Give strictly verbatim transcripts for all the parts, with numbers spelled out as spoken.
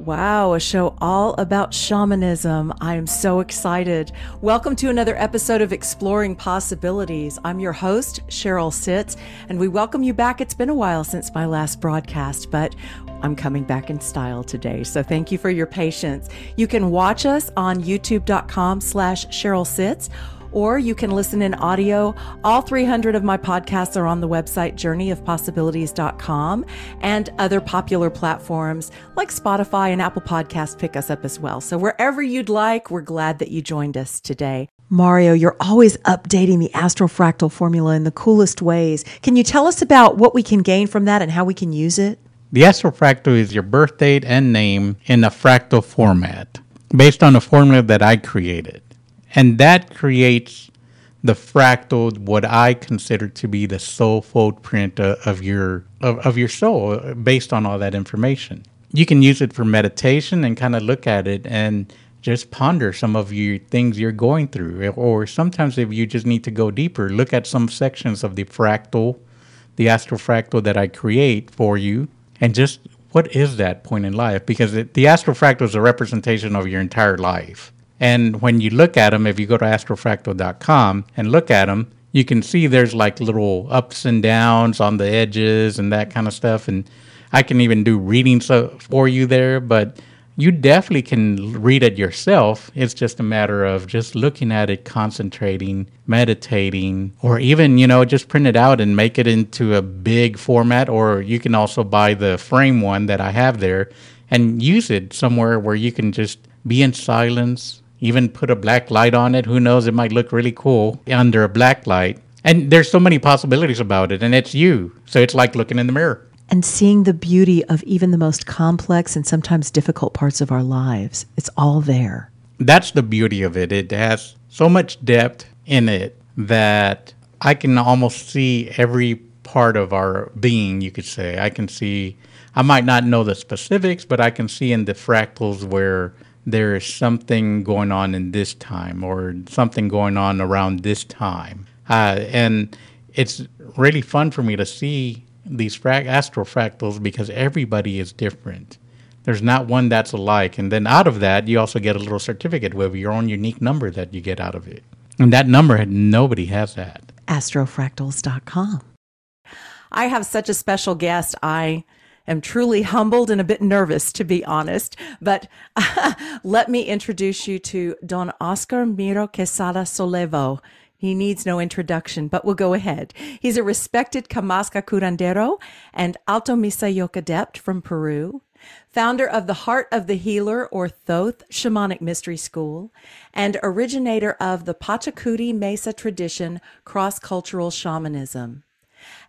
Wow, a show all about shamanism. I am so excited. Welcome to another episode of Exploring Possibilities. I'm your host, Cheryl Sitz, and we welcome you back. It's been a while since my last broadcast, but I'm coming back in style today, so thank you for your patience. You can watch us on youtube.com slash Cheryl Sitz, or you can listen in audio. All three hundred of my podcasts are on the website journey of possibilities dot com and other popular platforms like Spotify and Apple Podcasts pick us up as well. So wherever you'd like, we're glad that you joined us today. Mario, you're always updating the astrofractal formula in the coolest ways. Can you tell us about what we can gain from that and how we can use it? The astrofractal is your birth date and name in a fractal format based on a formula that I created. And that creates the fractal, what I consider to be the soul footprint of your of, of your soul, based on all that information. You can use it for meditation and kind of look at it and just ponder some of your things you're going through. Or sometimes if you just need to go deeper, look at some sections of the fractal, the astrofractal that I create for you, and just what is that point in life? Because it, the astrofractal is a representation of your entire life. And when you look at them, if you go to astro fractal dot com and look at them, you can see there's like little ups and downs on the edges and that kind of stuff. And I can even do readings for you there, but you definitely can read it yourself. It's just a matter of just looking at it, concentrating, meditating, or even, you know, just print it out and make it into a big format. Or you can also buy the frame one that I have there and use it somewhere where you can just be in silence. Even put a black light on it. Who knows? It might look really cool under a black light. And there's so many possibilities about it. And it's you. So it's like looking in the mirror. And seeing the beauty of even the most complex and sometimes difficult parts of our lives. It's all there. That's the beauty of it. It has so much depth in it that I can almost see every part of our being, you could say. I can see, I might not know the specifics, but I can see in the fractals where there is something going on in this time or something going on around this time. Uh, and it's really fun for me to see these fra- astrofractals because everybody is different. There's not one that's alike. And then out of that, you also get a little certificate with your own unique number that you get out of it. And that number, nobody has that. astro fractals dot com. I have such a special guest. I... I'm truly humbled and a bit nervous, to be honest, but uh, let me introduce you to Don Oscar Miro Quesada Solevo. He needs no introduction, but we'll go ahead. He's a respected Kamasca curandero and Alto Misayoc adept from Peru, founder of the Heart of the Healer or Thoth Shamanic Mystery School, and originator of the Pachakuti Mesa tradition, cross-cultural shamanism.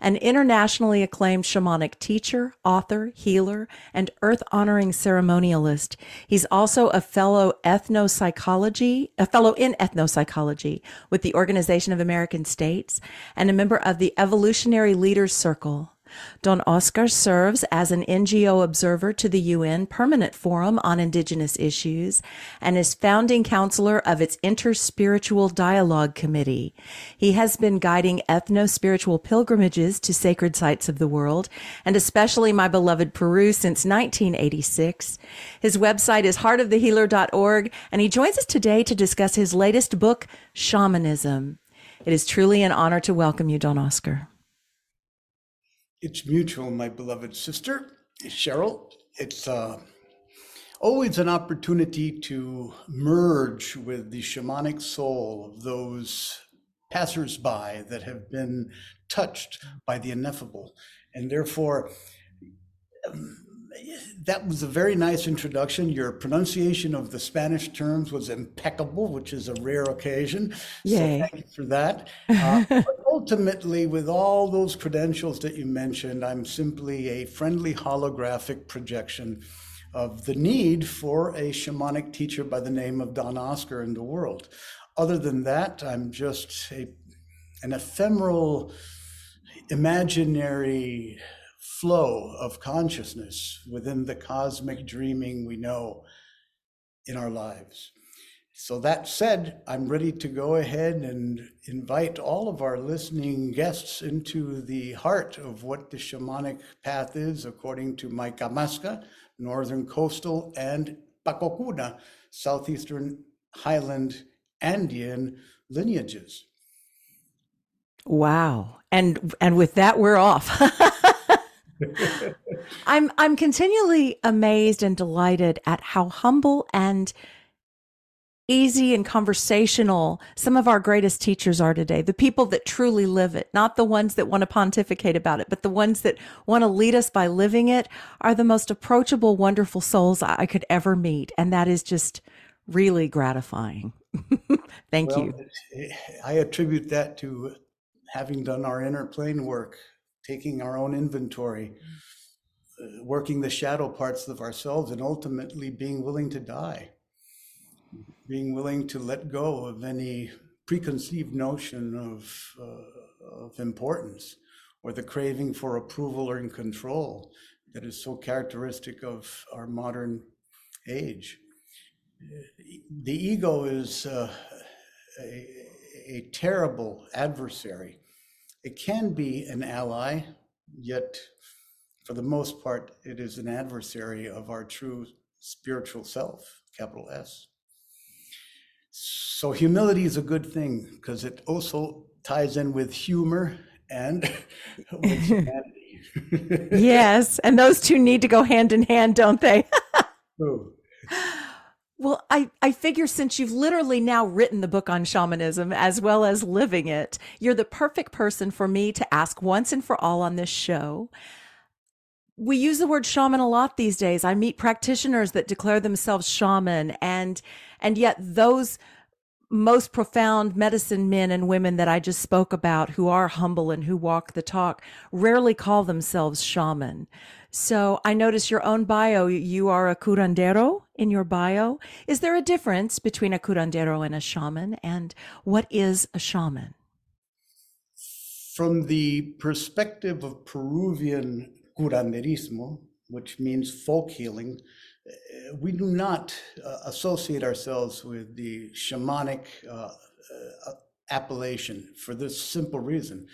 An internationally acclaimed shamanic teacher, author, healer, and earth-honoring ceremonialist, he's also a fellow ethno-psychology, a fellow in ethno-psychology with the Organization of American States, and a member of the Evolutionary Leaders Circle. Don Oscar serves as an N G O observer to the U N Permanent Forum on Indigenous Issues and is founding counselor of its Interspiritual Dialogue Committee. He has been guiding ethno-spiritual pilgrimages to sacred sites of the world, and especially my beloved Peru, since nineteen eighty-six. His website is heart of the healer dot org, and he joins us today to discuss his latest book, Shamanism. It is truly an honor to welcome you, Don Oscar. It's mutual, my beloved sister, Cheryl. It's uh, always an opportunity to merge with the shamanic soul of those passersby that have been touched by the ineffable. And therefore, um, that was a very nice introduction. Your pronunciation of the Spanish terms was impeccable, which is a rare occasion. Yay. So thank you for that. Uh, Ultimately, with all those credentials that you mentioned, I'm simply a friendly holographic projection of the need for a shamanic teacher by the name of Don Oscar in the world. Other than that, I'm just a, an ephemeral, imaginary flow of consciousness within the cosmic dreaming we know in our lives. So that said, I'm ready to go ahead and invite all of our listening guests into the heart of what the shamanic path is, according to Maikamaska, northern coastal, and Pakokuna, southeastern highland Andean lineages. Wow. And and with that, we're off. I'm I'm continually amazed and delighted at how humble and easy and conversational some of our greatest teachers are today, the people that truly live it, not the ones that want to pontificate about it, but the ones that want to lead us by living it are the most approachable, wonderful souls I could ever meet. And that is just really gratifying. Thank well, you. I attribute that to having done our inner plane work, taking our own inventory, uh, working the shadow parts of ourselves, and ultimately being willing to die, being willing to let go of any preconceived notion of, uh, of importance or the craving for approval or in control that is so characteristic of our modern age. The ego is uh, a, a terrible adversary. It can be an ally, yet for the most part, it is an adversary of our true spiritual self, capital S. So humility is a good thing because it also ties in with humor and with humanity. Yes, and those two need to go hand in hand, don't they? True. Well, I, I figure since you've literally now written the book on shamanism as well as living it, you're the perfect person for me to ask once and for all on this show. We use the word shaman a lot these days. I meet practitioners that declare themselves shaman, and and yet those most profound medicine men and women that I just spoke about, who are humble and who walk the talk, rarely call themselves shaman. So I notice your own bio, you are a curandero in your bio. Is there a difference between a curandero and a shaman, and what is a shaman? From the perspective of Peruvian curanderismo, which means folk healing, we do not uh, associate ourselves with the shamanic uh, uh, appellation for this simple reason.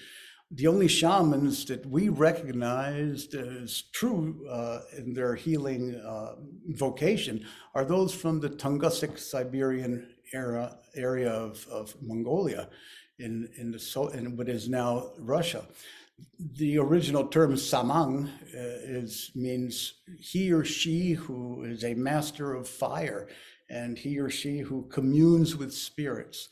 The only shamans that we recognized as true uh, in their healing uh, vocation are those from the Tungusic Siberian era area of, of Mongolia in, in, the, in what is now Russia. The original term Samang uh, is means he or she who is a master of fire, and he or she who communes with spirits.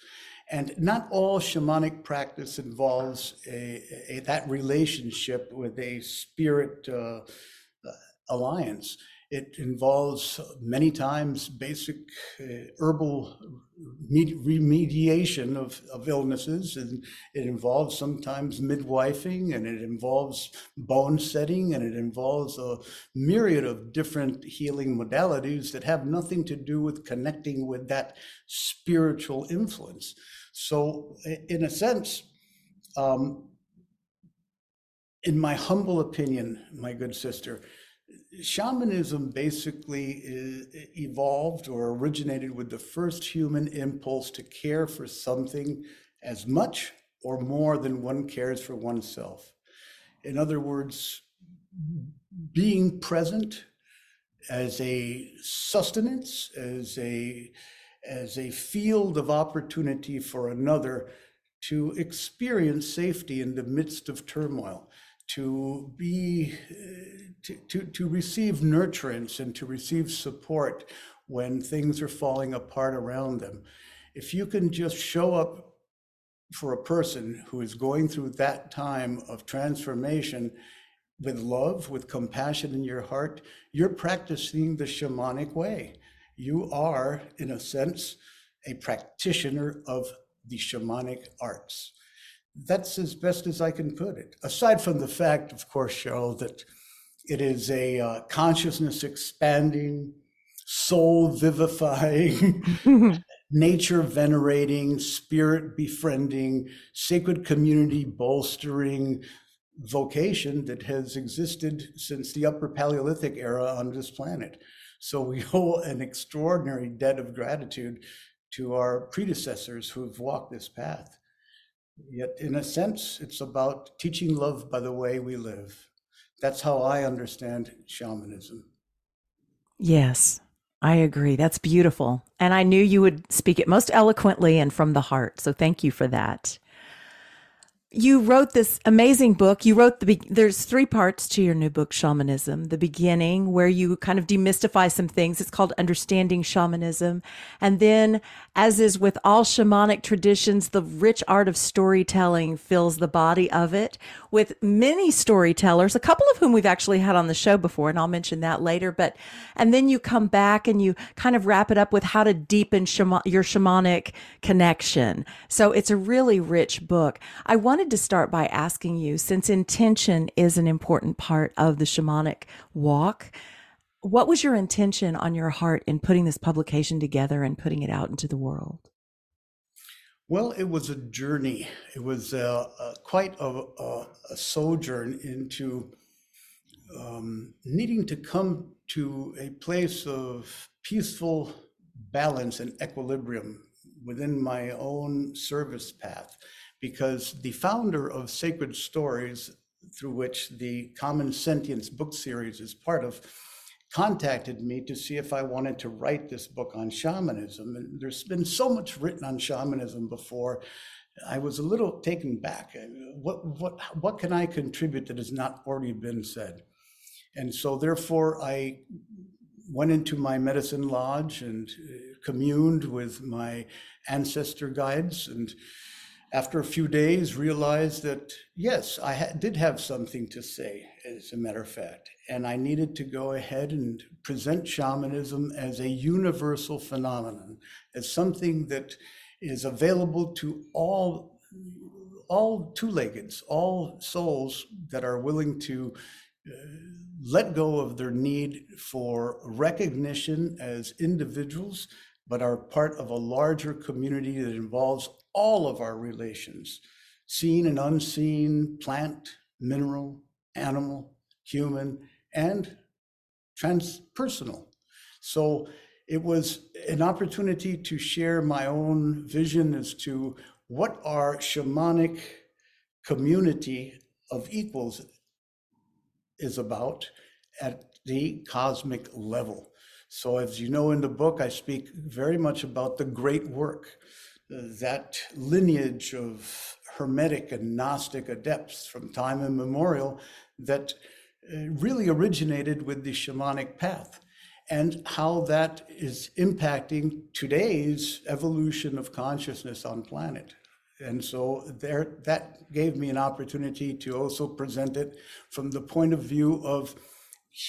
And not all shamanic practice involves a, a that relationship with a spirit uh, alliance. It involves many times basic uh, herbal remediation of, of illnesses, and it involves sometimes midwifing, and it involves bone setting, and it involves a myriad of different healing modalities that have nothing to do with connecting with that spiritual influence. So in a sense, um, in my humble opinion, my good sister, shamanism basically evolved or originated with the first human impulse to care for something as much or more than one cares for oneself. In other words, being present as a sustenance, as a, as a field of opportunity for another to experience safety in the midst of turmoil. To be, to, to, to receive nurturance and to receive support when things are falling apart around them. If you can just show up for a person who is going through that time of transformation with love, with compassion in your heart, you're practicing the shamanic way. You are, in a sense, a practitioner of the shamanic arts. That's as best as I can put it. Aside from the fact, of course, Cheryl, that it is a uh, consciousness expanding, soul vivifying, nature venerating, spirit befriending, sacred community bolstering vocation that has existed since the Upper Paleolithic era on this planet. So we owe an extraordinary debt of gratitude to our predecessors who've walked this path. Yet in a sense, it's about teaching love by the way we live. That's how I understand shamanism. Yes, I agree. That's beautiful. And I knew you would speak it most eloquently and from the heart. So thank you for that. You wrote this amazing book. You wrote the, be- there's three parts to your new book, Shamanism. The beginning, where you kind of demystify some things. It's called Understanding Shamanism. And then, as is with all shamanic traditions, the rich art of storytelling fills the body of it with many storytellers, a couple of whom we've actually had on the show before, and I'll mention that later. But, and then you come back and you kind of wrap it up with how to deepen shama- your shamanic connection. So it's a really rich book. I wanted to start by asking you, since intention is an important part of the shamanic walk, what was your intention on your heart in putting this publication together and putting it out into the world? Well, it was a journey. It was uh, uh, quite a, a, a sojourn into um, needing to come to a place of peaceful balance and equilibrium within my own service path. Because the founder of Sacred Stories, through which the Common Sentience book series is part of, contacted me to see if I wanted to write this book on shamanism. And there's been so much written on shamanism before, I was a little taken back. What, what, what can I contribute that has not already been said? And so therefore I went into my medicine lodge and communed with my ancestor guides, and after a few days, realized that, yes, I ha- did have something to say, as a matter of fact, and I needed to go ahead and present shamanism as a universal phenomenon, as something that is available to all, all two-leggeds, all souls that are willing to uh, let go of their need for recognition as individuals, but are part of a larger community that involves all of our relations, seen and unseen, plant, mineral, animal, human, and transpersonal. So it was an opportunity to share my own vision as to what our shamanic community of equals is about at the cosmic level. So as you know, in the book, I speak very much about the great work, that lineage of Hermetic and Gnostic adepts from time immemorial that really originated with the shamanic path, and how that is impacting today's evolution of consciousness on planet. And so there, that gave me an opportunity to also present it from the point of view of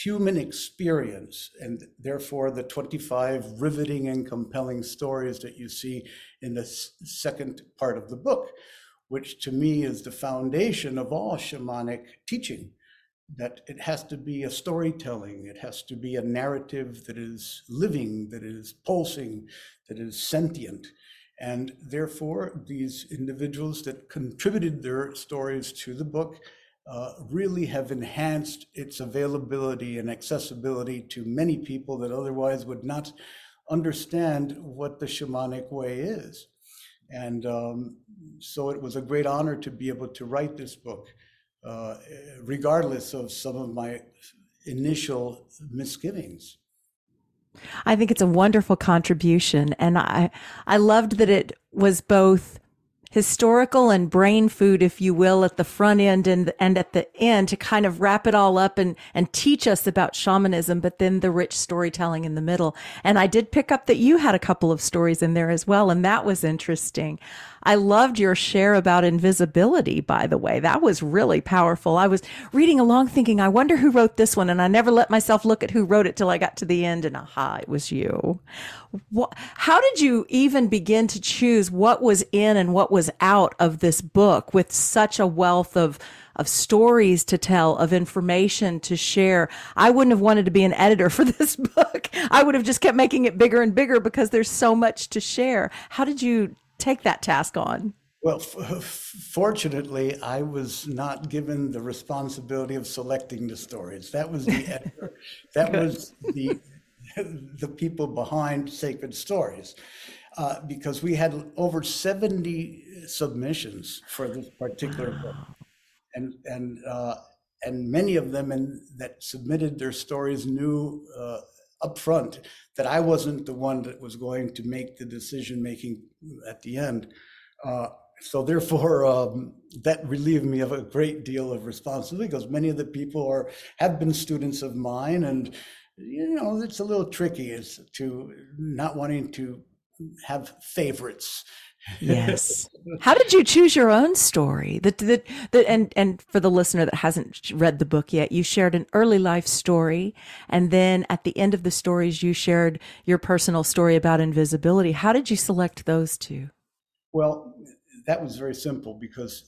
human experience, and therefore the twenty-five riveting and compelling stories that you see in the second part of the book, which to me is the foundation of all shamanic teaching, that it has to be a storytelling, it has to be a narrative that is living, that is pulsing, that is sentient. And therefore these individuals that contributed their stories to the book Uh, really have enhanced its availability and accessibility to many people that otherwise would not understand what the shamanic way is. And um, so it was a great honor to be able to write this book, uh, regardless of some of my initial misgivings. I think it's a wonderful contribution. And I, I loved that it was both historical and brain food, if you will, at the front end and, and at the end to kind of wrap it all up and, and teach us about shamanism, but then the rich storytelling in the middle. And I did pick up that you had a couple of stories in there as well, and that was interesting. I loved your share about invisibility, by the way. That was really powerful. I was reading along thinking, I wonder who wrote this one, and I never let myself look at who wrote it till I got to the end, and aha, it was you. What, how did you even begin to choose what was in and what was out of this book, with such a wealth of of stories to tell, of information to share? I wouldn't have wanted to be an editor for this book. I would have just kept making it bigger and bigger because there's so much to share. How did you take that task on? Well, f- fortunately, I was not given the responsibility of selecting the stories. That was the editor. That was the the people behind Sacred Stories. uh, because we had over seventy submissions for this particular book. And and uh, and many of them in, that submitted their stories knew uh, up front that I wasn't the one that was going to make the decision making at the end. Uh, so therefore, um, that relieved me of a great deal of responsibility, because many of the people are have been students of mine, and you know it's a little tricky as to not wanting to have favorites. Yes. How did you choose your own story? The, the, the, and, and for the listener that hasn't read the book yet, you shared an early life story. And then at the end of the stories, you shared your personal story about invisibility. How did you select those two? Well, that was very simple, because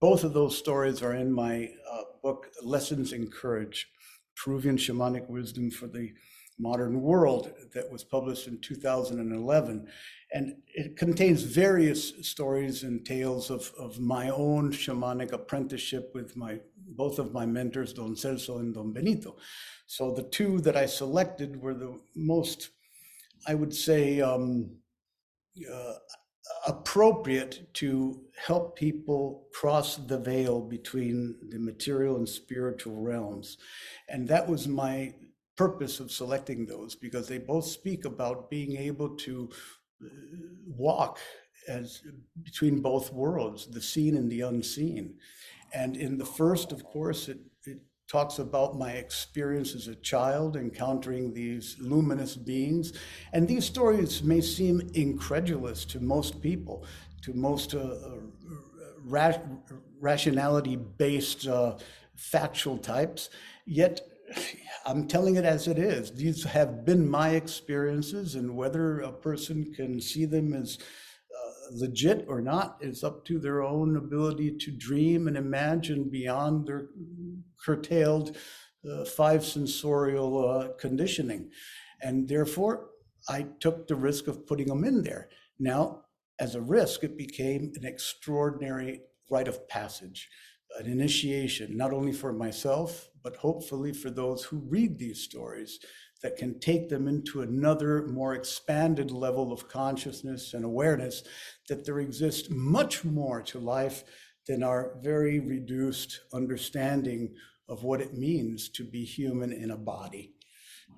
both of those stories are in my uh, book, Lessons in Courage, Peruvian Shamanic Wisdom for the Modern World, that was published in two thousand eleven. And it contains various stories and tales of, of my own shamanic apprenticeship with my both of my mentors, Don Celso and Don Benito. So the two that I selected were the most, I would say, um, uh, appropriate to help people cross the veil between the material and spiritual realms. And that was my purpose of selecting those, because they both speak about being able to walk as between both worlds, the seen and the unseen. And in the first, of course, it, it talks about my experience as a child encountering these luminous beings. And these stories may seem incredulous to most people, to most uh, ra- rationality-based uh, factual types, yet I'm telling it as it is. These have been my experiences, and whether a person can see them as uh, legit or not is up to their own ability to dream and imagine beyond their curtailed uh, five sensorial uh, conditioning. And therefore, I took the risk of putting them in there. Now, as a risk, it became an extraordinary rite of passage, an initiation, not only for myself, but hopefully for those who read these stories, that can take them into another, more expanded level of consciousness and awareness, that there exists much more to life than our very reduced understanding of what it means to be human in a body.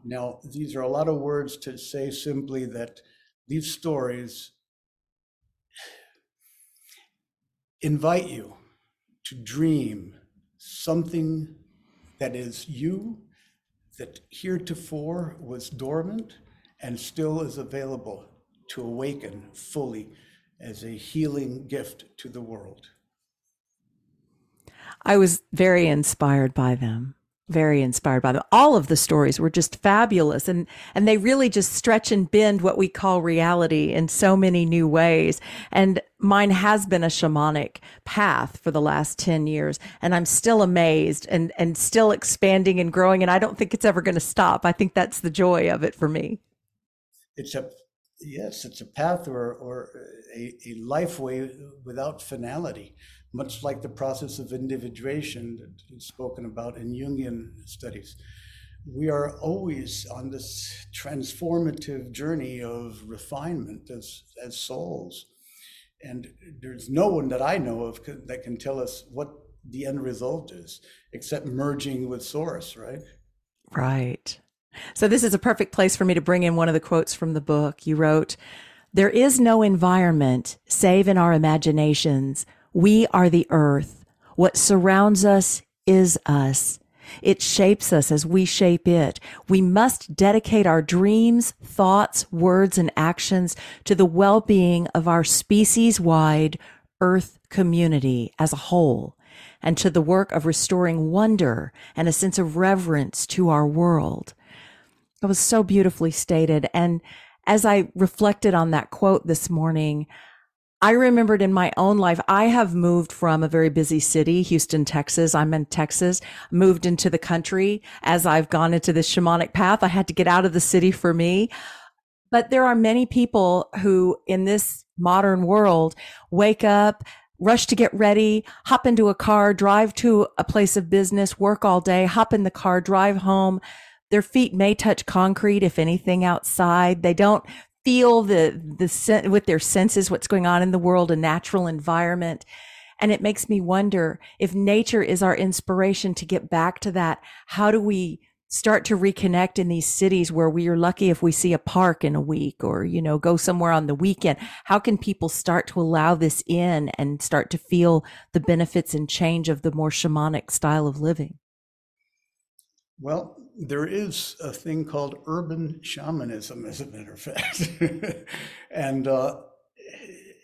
Now, these are a lot of words to say simply that these stories invite you to dream something that is you, that heretofore was dormant and still is available to awaken fully as a healing gift to the world. I was very inspired by them, very inspired by them. All of the stories were just fabulous, and, and they really just stretch and bend what we call reality in so many new ways. And mine has been a shamanic path for the last ten years, and I'm still amazed and, and still expanding and growing. And I don't think it's ever going to stop. I think that's the joy of it for me. It's a, yes, it's a path or, or a, a life way without finality, much like the process of individuation that is spoken about in Jungian studies. We are always on this transformative journey of refinement as, as souls. And there's no one that I know of that can tell us what the end result is, except merging with source, right? Right. So this is a perfect place for me to bring in one of the quotes from the book. You wrote, "There is no environment save in our imaginations. We are the earth. What surrounds us is us. It shapes us as we shape it. We must dedicate our dreams, thoughts, words, and actions to the well-being of our species-wide Earth community as a whole, and to the work of restoring wonder and a sense of reverence to our world." It was so beautifully stated. And as I reflected on that quote this morning, I remembered in my own life, I have moved from a very busy city, Houston, Texas. I'm in Texas, moved into the country. As I've gone into this shamanic path, I had to get out of the city for me. But there are many people who in this modern world wake up, rush to get ready, hop into a car, drive to a place of business, work all day, hop in the car, drive home. Their feet may touch concrete, if anything, outside. They don't feel the, the, with their senses, what's going on in the world, a natural environment. And it makes me wonder if nature is our inspiration to get back to that. How do we start to reconnect in these cities where we are lucky if we see a park in a week or, you know, go somewhere on the weekend? How can people start to allow this in and start to feel the benefits and change of the more shamanic style of living? Well, there is a thing called urban shamanism, as a matter of fact. And uh,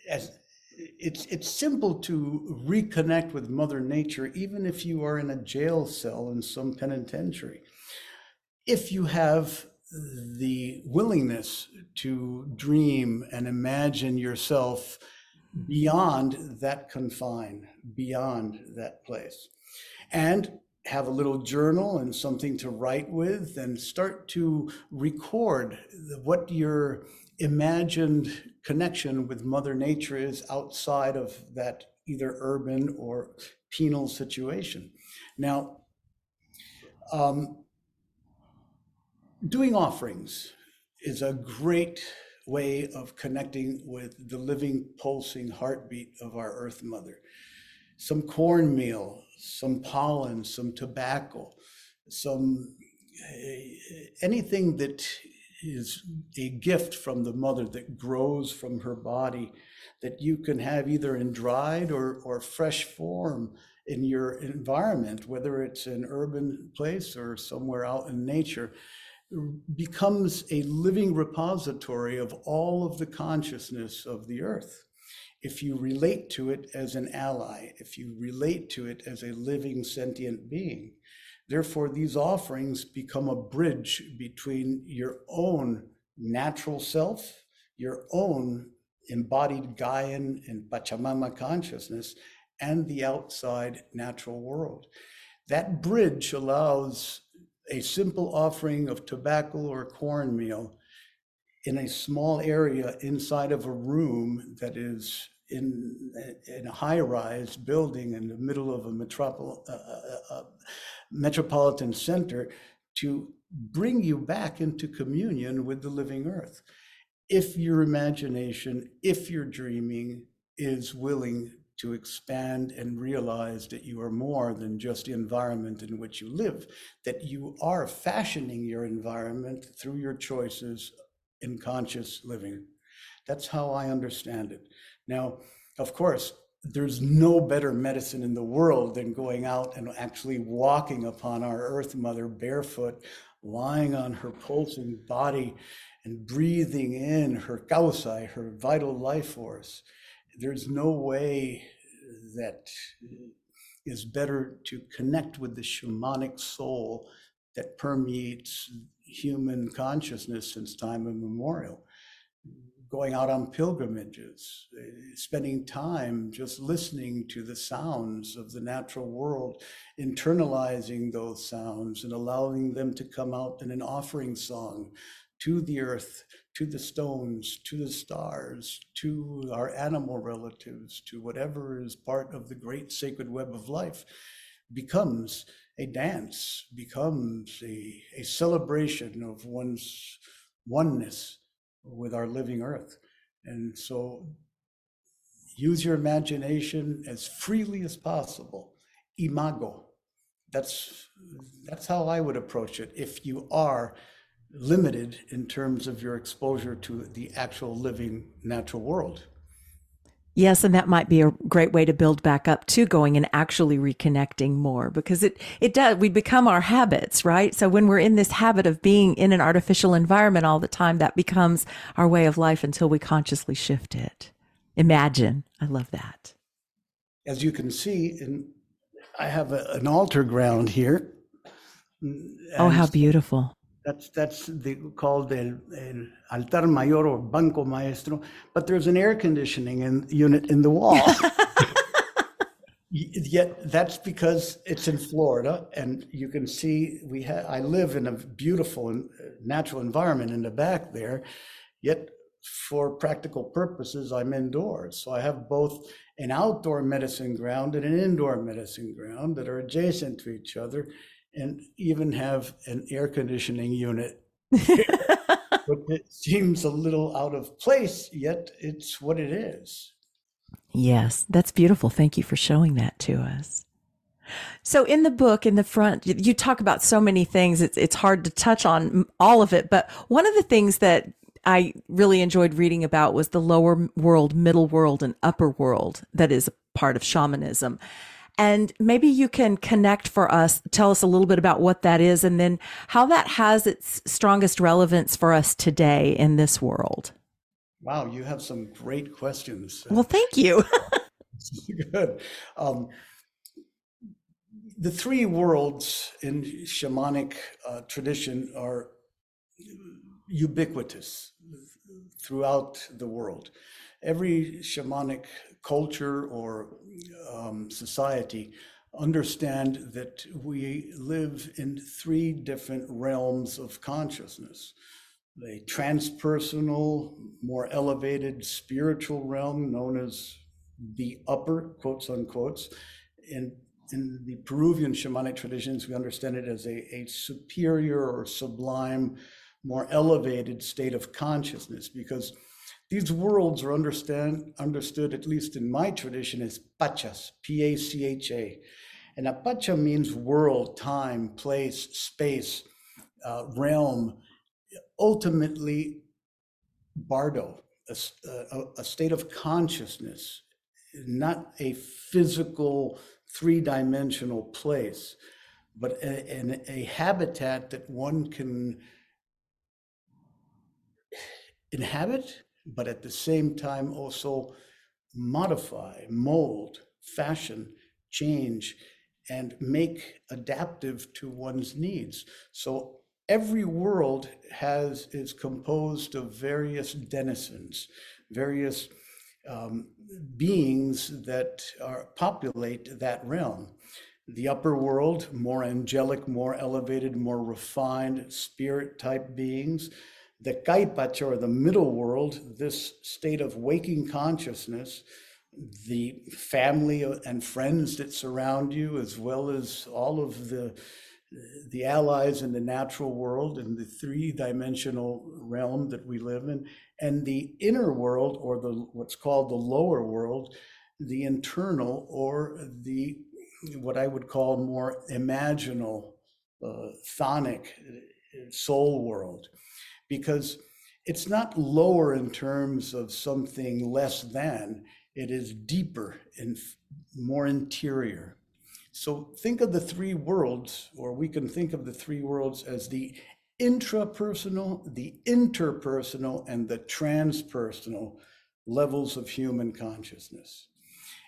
as It's it's simple to reconnect with Mother Nature, even if you are in a jail cell in some penitentiary. If you have the willingness to dream and imagine yourself beyond that confine, beyond that place, and have a little journal and something to write with, and start to record what your imagined connection with Mother Nature is outside of that either urban or penal situation. Now, um, doing offerings is a great way of connecting with the living, pulsing heartbeat of our Earth Mother. Some cornmeal, some pollen, some tobacco, some anything that is a gift from the mother that grows from her body, that you can have either in dried or, or fresh form in your environment, whether it's an urban place or somewhere out in nature, becomes a living repository of all of the consciousness of the earth. If you relate to it as an ally, if you relate to it as a living sentient being. Therefore, these offerings become a bridge between your own natural self, your own embodied Gaian and Pachamama consciousness, and the outside natural world. That bridge allows a simple offering of tobacco or cornmeal in a small area inside of a room that is in, in a high-rise building in the middle of a metropol- uh, uh, metropolitan center, to bring you back into communion with the living earth. If your imagination, if your dreaming is willing to expand and realize that you are more than just the environment in which you live, that you are fashioning your environment through your choices in conscious living. That's how I understand it. Now, of course, there's no better medicine in the world than going out and actually walking upon our Earth Mother barefoot, lying on her pulsing body and breathing in her kausai, her vital life force. There's no way that is better to connect with the shamanic soul that permeates human consciousness since time immemorial. Going out on pilgrimages, spending time just listening to the sounds of the natural world, internalizing those sounds and allowing them to come out in an offering song to the earth, to the stones, to the stars, to our animal relatives, to whatever is part of the great sacred web of life, becomes a dance, becomes a, a celebration of one's oneness with our living earth. And so use your imagination as freely as possible. Imago. That's that's how I would approach it. If you are limited in terms of your exposure to the actual living natural world. Yes, and that might be a great way to build back up to going and actually reconnecting more, because it, it does, we become our habits, right? So when we're in this habit of being in an artificial environment all the time, that becomes our way of life until we consciously shift it. Imagine. I love that. As you can see, and I have a, an altar ground here. Oh, how beautiful. That's that's the, called an altar mayor or banco maestro, but there's an air conditioning in, unit in the wall. Yet that's because it's in Florida, and you can see we ha- I live in a beautiful natural environment in the back there. Yet for practical purposes, I'm indoors, so I have both an outdoor medicine ground and an indoor medicine ground that are adjacent to each other. And even have an air conditioning unit. But it seems a little out of place, yet it's what it is. Yes, that's beautiful. Thank you for showing that to us. So in the book, in the front, you talk about so many things. It's, it's hard to touch on all of it. But one of the things that I really enjoyed reading about was the lower world, middle world, and upper world that is a part of shamanism. And maybe you can connect for us, tell us a little bit about what that is, and then how that has its strongest relevance for us today in this world. Wow, you have some great questions. Well, thank you. Good. Um, the three worlds in shamanic uh, tradition are ubiquitous throughout the world. Every shamanic culture or um, society understand that we live in three different realms of consciousness. The transpersonal, more elevated spiritual realm known as the upper, quotes unquotes. In, in the Peruvian shamanic traditions, we understand it as a, a superior or sublime, more elevated state of consciousness, because these worlds are understand, understood, at least in my tradition, as pachas, P A C H A. And a pacha means world, time, place, space, uh, realm, ultimately bardo, a, a, a state of consciousness, not a physical three-dimensional place, but a, a, a habitat that one can inhabit, but at the same time also modify, mold, fashion, change, and make adaptive to one's needs. So every world has is composed of various denizens, various um, beings that are, populate that realm. The upper world, more angelic, more elevated, more refined spirit type beings. The kaipacha, or the middle world, this state of waking consciousness, the family and friends that surround you, as well as all of the, the allies in the natural world and the three-dimensional realm that we live in, and the inner world, or the what's called the lower world, the internal, or the what I would call more imaginal, uh, thonic soul world. Because it's not lower in terms of something less than, it is deeper and more interior. So think of the three worlds, or we can think of the three worlds as the intrapersonal, the interpersonal, and the transpersonal levels of human consciousness.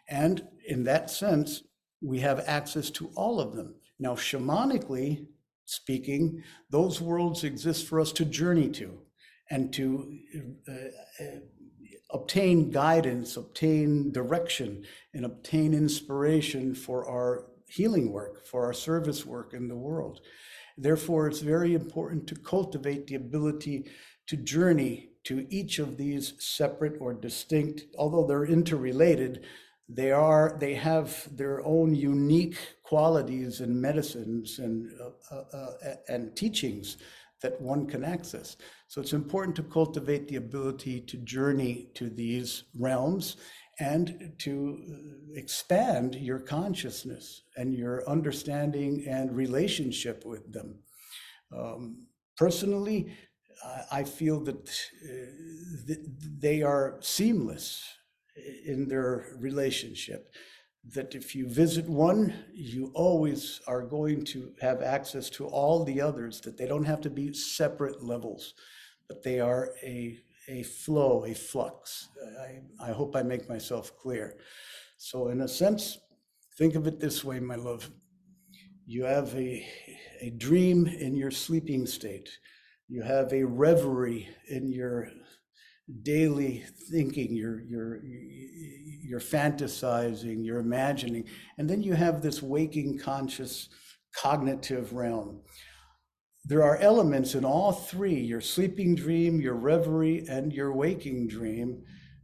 And in that sense, we have access to all of them. Now, shamanically speaking, those worlds exist for us to journey to and to uh, uh, obtain guidance, obtain direction, and obtain inspiration for our healing work, for our service work in the world. Therefore, it's very important to cultivate the ability to journey to each of these separate or distinct, although they're interrelated, they are, they have their own unique qualities and medicines and uh, uh, uh, and teachings that one can access. So it's important to cultivate the ability to journey to these realms and to expand your consciousness and your understanding and relationship with them. Um, personally, I feel that uh, th- they are seamless in their relationship, that if you visit one, you always are going to have access to all the others, that they don't have to be separate levels, but they are a a flow, a flux. I, I hope I make myself clear. So in a sense, think of it this way, my love. You have a, a dream in your sleeping state. You have a reverie in your daily thinking, you're, you're, you're fantasizing, you're imagining, and then you have this waking conscious cognitive realm. There are elements in all three, your sleeping dream, your reverie, and your waking dream,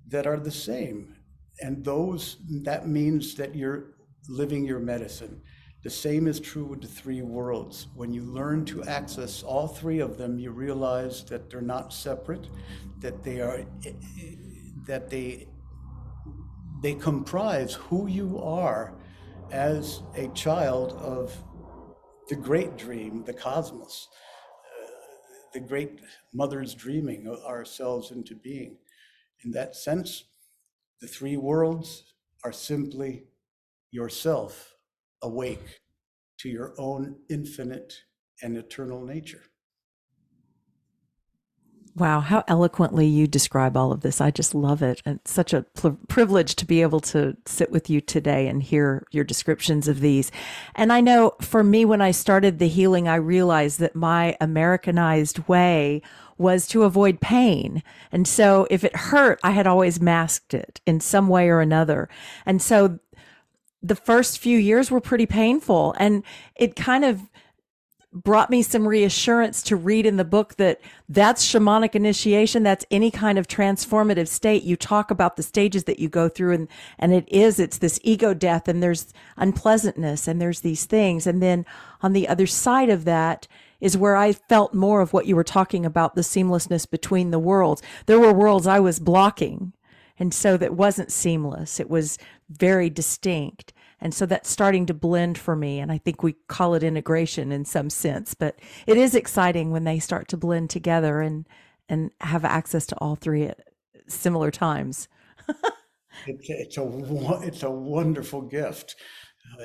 that are the same. And those, that means that you're living your medicine. The same is true with the three worlds. When you learn to access all three of them, you realize that they're not separate, that they are, that they, they comprise who you are as a child of the great dream, the cosmos, uh, the great mother's dreaming of ourselves into being. In that sense, the three worlds are simply yourself awake to your own infinite and eternal nature. Wow, how eloquently you describe all of this. I just love it. And it's such a pl- privilege to be able to sit with you today and hear your descriptions of these. And I know for me, when I started the healing, I realized that my Americanized way was to avoid pain. And so if it hurt, I had always masked it in some way or another. And so the first few years were pretty painful. And it kind of brought me some reassurance to read in the book that that's shamanic initiation. That's any kind of transformative state. You talk about the stages that you go through, and, and it is, it's this ego death, and there's unpleasantness, and there's these things. And then on the other side of that is where I felt more of what you were talking about, the seamlessness between the worlds. There were worlds I was blocking, and so that wasn't seamless. It was very distinct. And so that's starting to blend for me. And I think we call it integration in some sense, but it is exciting when they start to blend together and, and have access to all three at similar times. it's, it's, a, it's a wonderful gift uh,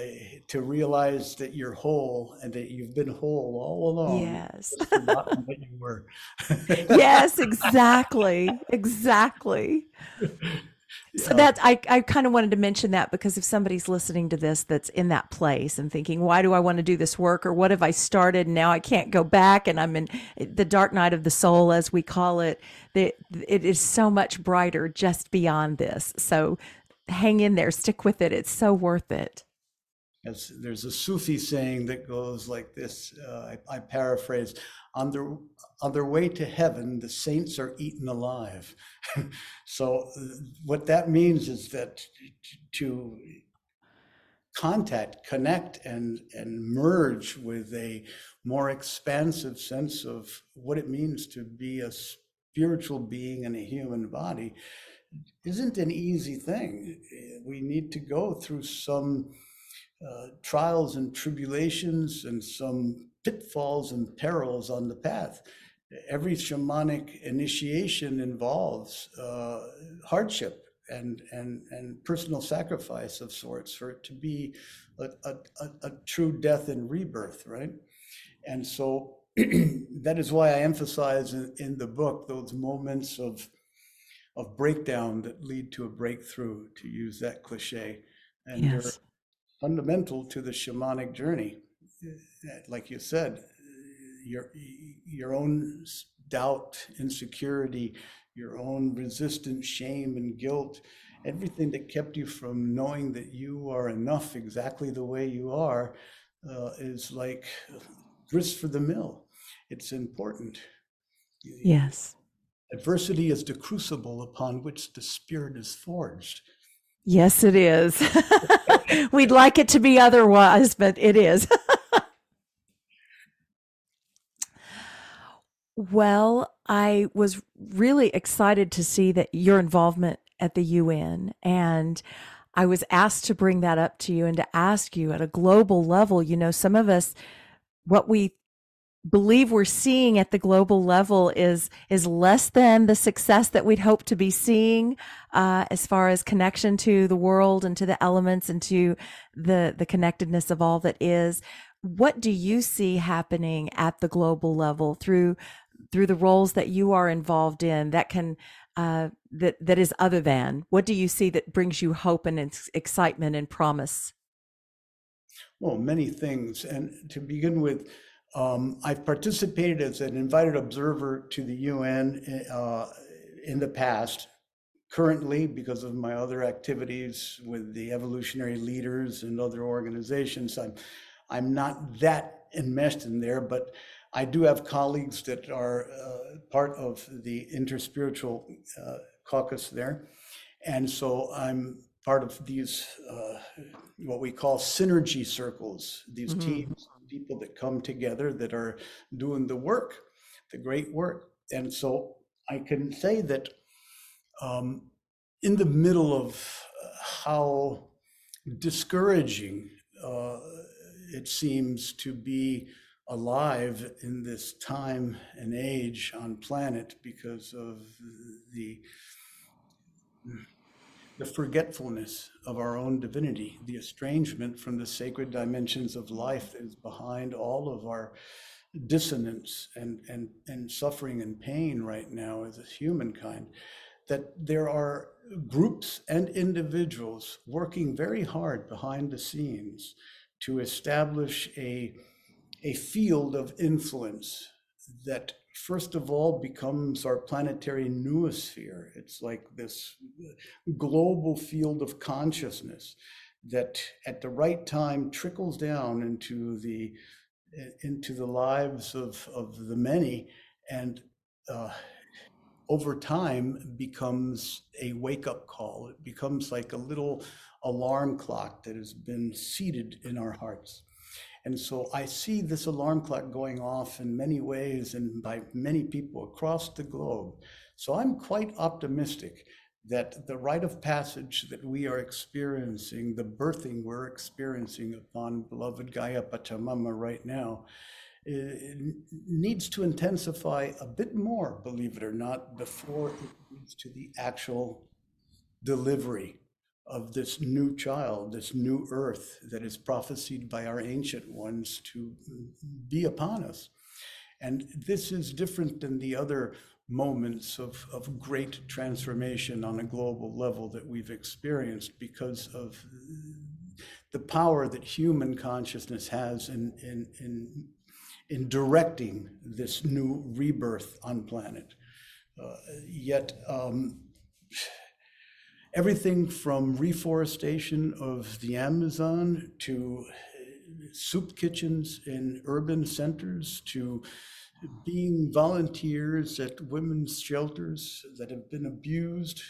to realize that you're whole and that you've been whole all along. Yes. Forgotten that you were. Yes, exactly. Exactly. So that I, I kind of wanted to mention that, because if somebody's listening to this that's in that place and thinking, why do I want to do this work, or what have I started and now I can't go back, and I'm in the dark night of the soul, as we call it, that it is so much brighter just beyond this. So hang in there, stick with it. It's so worth it. As there's a Sufi saying that goes like this, uh, I, I paraphrase, on their, on their way to heaven, the saints are eaten alive. So what that means is that to contact, connect, and, and merge with a more expansive sense of what it means to be a spiritual being in a human body isn't an easy thing. We need to go through some Uh, trials and tribulations and some pitfalls and perils on the path. Every shamanic initiation involves uh, hardship and and and personal sacrifice of sorts for it to be a, a, a true death and rebirth, right? And so that is why I emphasize in, in the book those moments of of breakdown that lead to a breakthrough, to use that cliche. And yes. Fundamental to the shamanic journey, like you said, your your own doubt, insecurity, your own resistance, shame and guilt, everything that kept you from knowing that you are enough exactly the way you are, uh, is like grist for the mill. It's important. Yes. Adversity is the crucible upon which the spirit is forged. Yes, it is. We'd like it to be otherwise, but it is. Well, I was really excited to see that your involvement at the U N, and I was asked to bring that up to you and to ask you at a global level, you know, some of us, what we believe we're seeing at the global level is is less than the success that we'd hope to be seeing, uh, as far as connection to the world and to the elements and to the the connectedness of all that is. What do you see happening at the global level through through the roles that you are involved in that can uh, that that is other than? What do you see that brings you hope and excitement and promise? Well, many things, and to begin with, Um, I've participated as an invited observer to the U N uh, in the past. Currently, because of my other activities with the evolutionary leaders and other organizations, I'm, I'm not that enmeshed in there, but I do have colleagues that are uh, part of the interspiritual uh, caucus there. And so I'm part of these, uh, what we call synergy circles, these mm-hmm. teams, people that come together that are doing the work, the great work. And so I can say that um, in the middle of how discouraging uh, it seems to be alive in this time and age on planet because of the the forgetfulness of our own divinity, the estrangement from the sacred dimensions of life that is behind all of our dissonance and and and suffering and pain right now as a humankind, that there are groups and individuals working very hard behind the scenes to establish a a field of influence that first of all becomes our planetary noosphere. It's like this global field of consciousness that at the right time trickles down into the into the lives of, of the many, and uh, over time becomes a wake-up call. It becomes like a little alarm clock that has been seated in our hearts. And so I see this alarm clock going off in many ways and by many people across the globe. So I'm quite optimistic that the rite of passage that we are experiencing, the birthing we're experiencing upon beloved Gaia Pachamama right now, it needs to intensify a bit more, believe it or not, before it leads to the actual delivery of this new child, this new earth that is prophesied by our ancient ones to be upon us. And this is different than the other moments of, of great transformation on a global level that we've experienced because of the power that human consciousness has in, in, in, in directing this new rebirth on planet. Uh, yet, um, Everything from reforestation of the Amazon to soup kitchens in urban centers to being volunteers at women's shelters that have been abused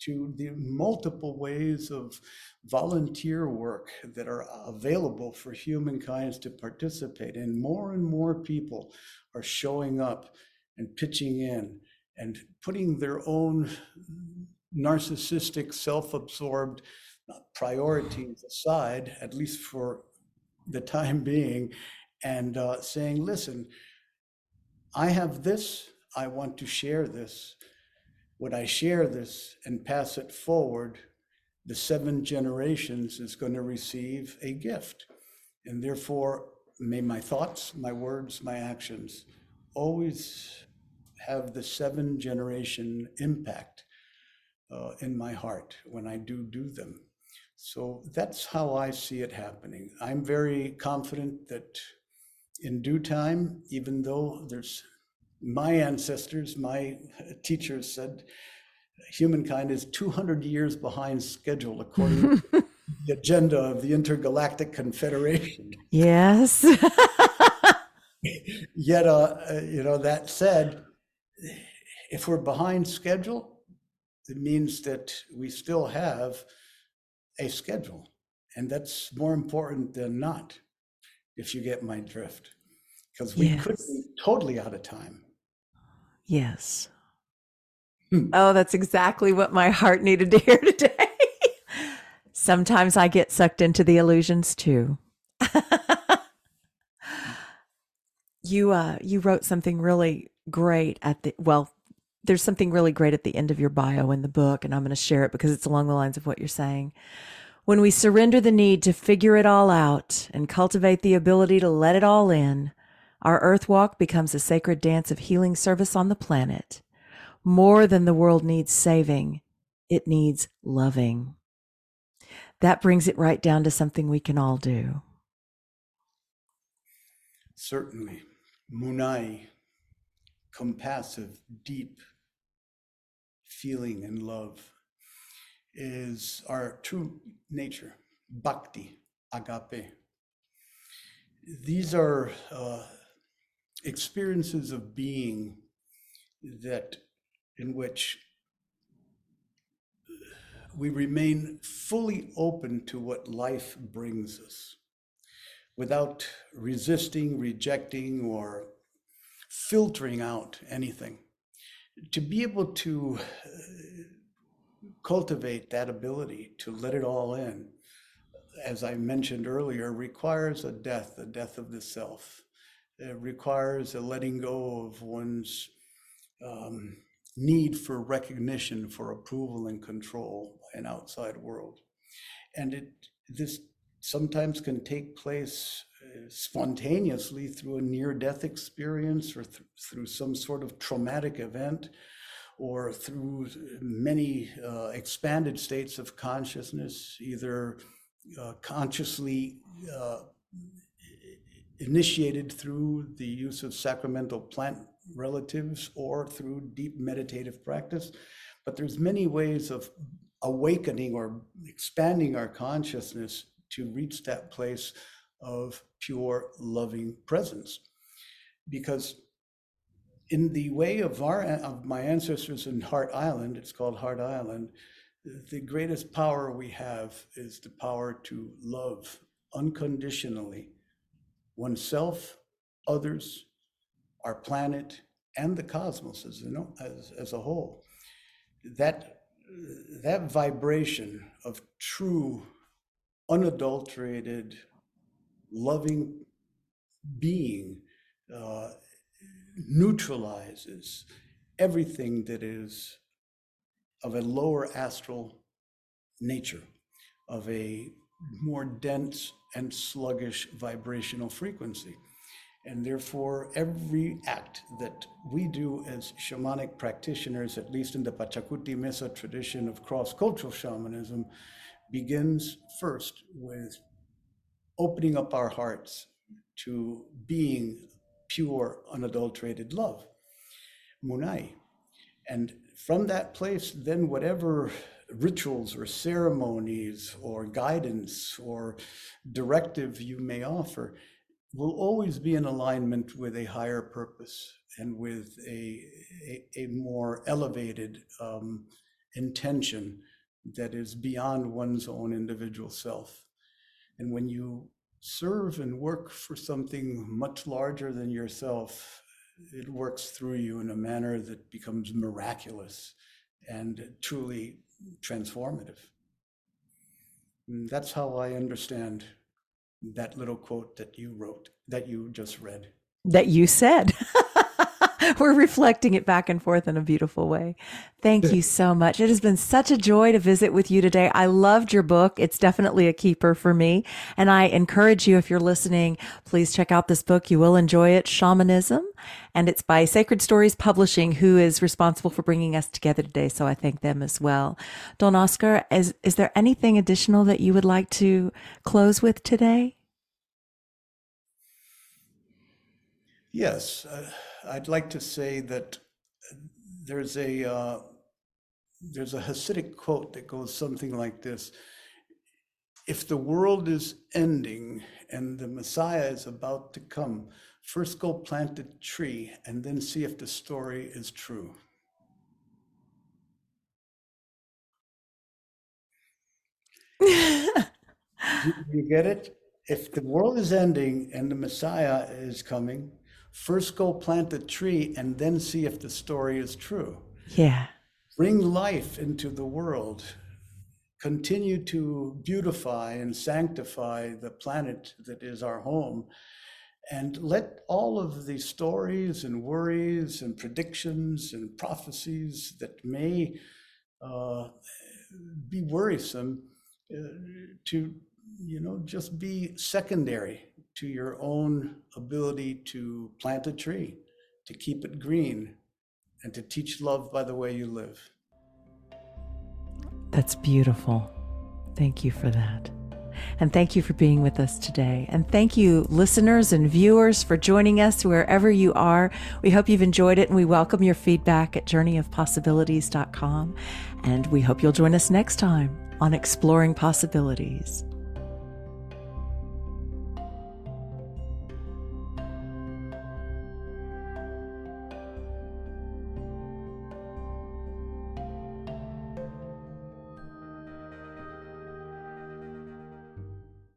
to the multiple ways of volunteer work that are available for humankind to participate in. More and more people are showing up and pitching in and putting their own narcissistic, self-absorbed priorities aside, at least for the time being, and uh, saying, listen, I have this, I want to share this. When I share this and pass it forward, the seven generations is going to receive a gift. And therefore, may my thoughts, my words, my actions always have the seven generation impact Uh, in my heart when I do do them. So that's how I see it happening. I'm very confident that in due time, even though there's my ancestors, my teachers said, humankind is two hundred years behind schedule according to the agenda of the Intergalactic Confederation. Yes. Yet, uh, you know, that said, if we're behind schedule, it means that we still have a schedule, and that's more important than not, if you get my drift, because we yes. could be totally out of time. Yes. Hmm. Oh, that's exactly what my heart needed to hear today. Sometimes I get sucked into the illusions too. You, uh, you wrote something really great at the, well, there's something really great at the end of your bio in the book, and I'm going to share it because it's along the lines of what you're saying. When we surrender the need to figure it all out and cultivate the ability to let it all in, our earth walk becomes a sacred dance of healing service on the planet. More than the world needs saving, it needs loving. That brings it right down to something we can all do. Certainly. Munai, compassive, deep, feeling and love is our true nature, bhakti, agape. These are uh, experiences of being that in which we remain fully open to what life brings us, without resisting, rejecting, or filtering out anything. To be able to cultivate that ability to let it all in, as I mentioned earlier, requires a death, a death of the self. It requires a letting go of one's um, need for recognition, for approval and control by an outside world. And it this sometimes can take place spontaneously through a near-death experience, or th through some sort of traumatic event, or through many uh, expanded states of consciousness, either uh, consciously uh, initiated through the use of sacramental plant relatives or through deep meditative practice. But there's many ways of awakening or expanding our consciousness to reach that place of pure loving presence. Because in the way of our of my ancestors in Heart Island, it's called Heart Island, the greatest power we have is the power to love unconditionally oneself, others, our planet, and the cosmos as, you know, as, as a whole. That, that vibration of true, unadulterated, loving being uh, neutralizes everything that is of a lower astral nature, of a more dense and sluggish vibrational frequency. And therefore, every act that we do as shamanic practitioners, at least in the Pachakuti Mesa tradition of cross-cultural shamanism, begins first with opening up our hearts to being pure, unadulterated love, munai. And from that place, then whatever rituals or ceremonies or guidance or directive you may offer will always be in alignment with a higher purpose and with a, a, a more elevated um, intention that is beyond one's own individual self. And when you serve and work for something much larger than yourself, it works through you in a manner that becomes miraculous and truly transformative. And that's how I understand that little quote that you wrote, that you just read. That you said. We're reflecting it back and forth in a beautiful way. Thank you so much. It has been such a joy to visit with you today. I loved your book. It's definitely a keeper for me. And I encourage you, if you're listening, please check out this book. You will enjoy it, Shamanism. And it's by Sacred Stories Publishing, who is responsible for bringing us together today. So I thank them as well. Don Oscar, is, is there anything additional that you would like to close with today? Yes. Uh, I'd like to say that there's a, uh, there's a Hasidic quote that goes something like this. If the world is ending and the Messiah is about to come, first go plant a tree and then see if the story is true. you, you get it? If the world is ending and the Messiah is coming, first go plant a tree and then see if the story is true. Yeah. Bring life into the world. Continue to beautify and sanctify the planet that is our home. And let all of the stories and worries and predictions and prophecies that may uh, be worrisome uh, to, you know, just be secondary to your own ability to plant a tree, to keep it green, and to teach love by the way you live. That's beautiful. Thank you for that. And thank you for being with us today. And thank you, listeners and viewers, for joining us wherever you are. We hope you've enjoyed it, and we welcome your feedback at journey of possibilities dot com. And we hope you'll join us next time on Exploring Possibilities.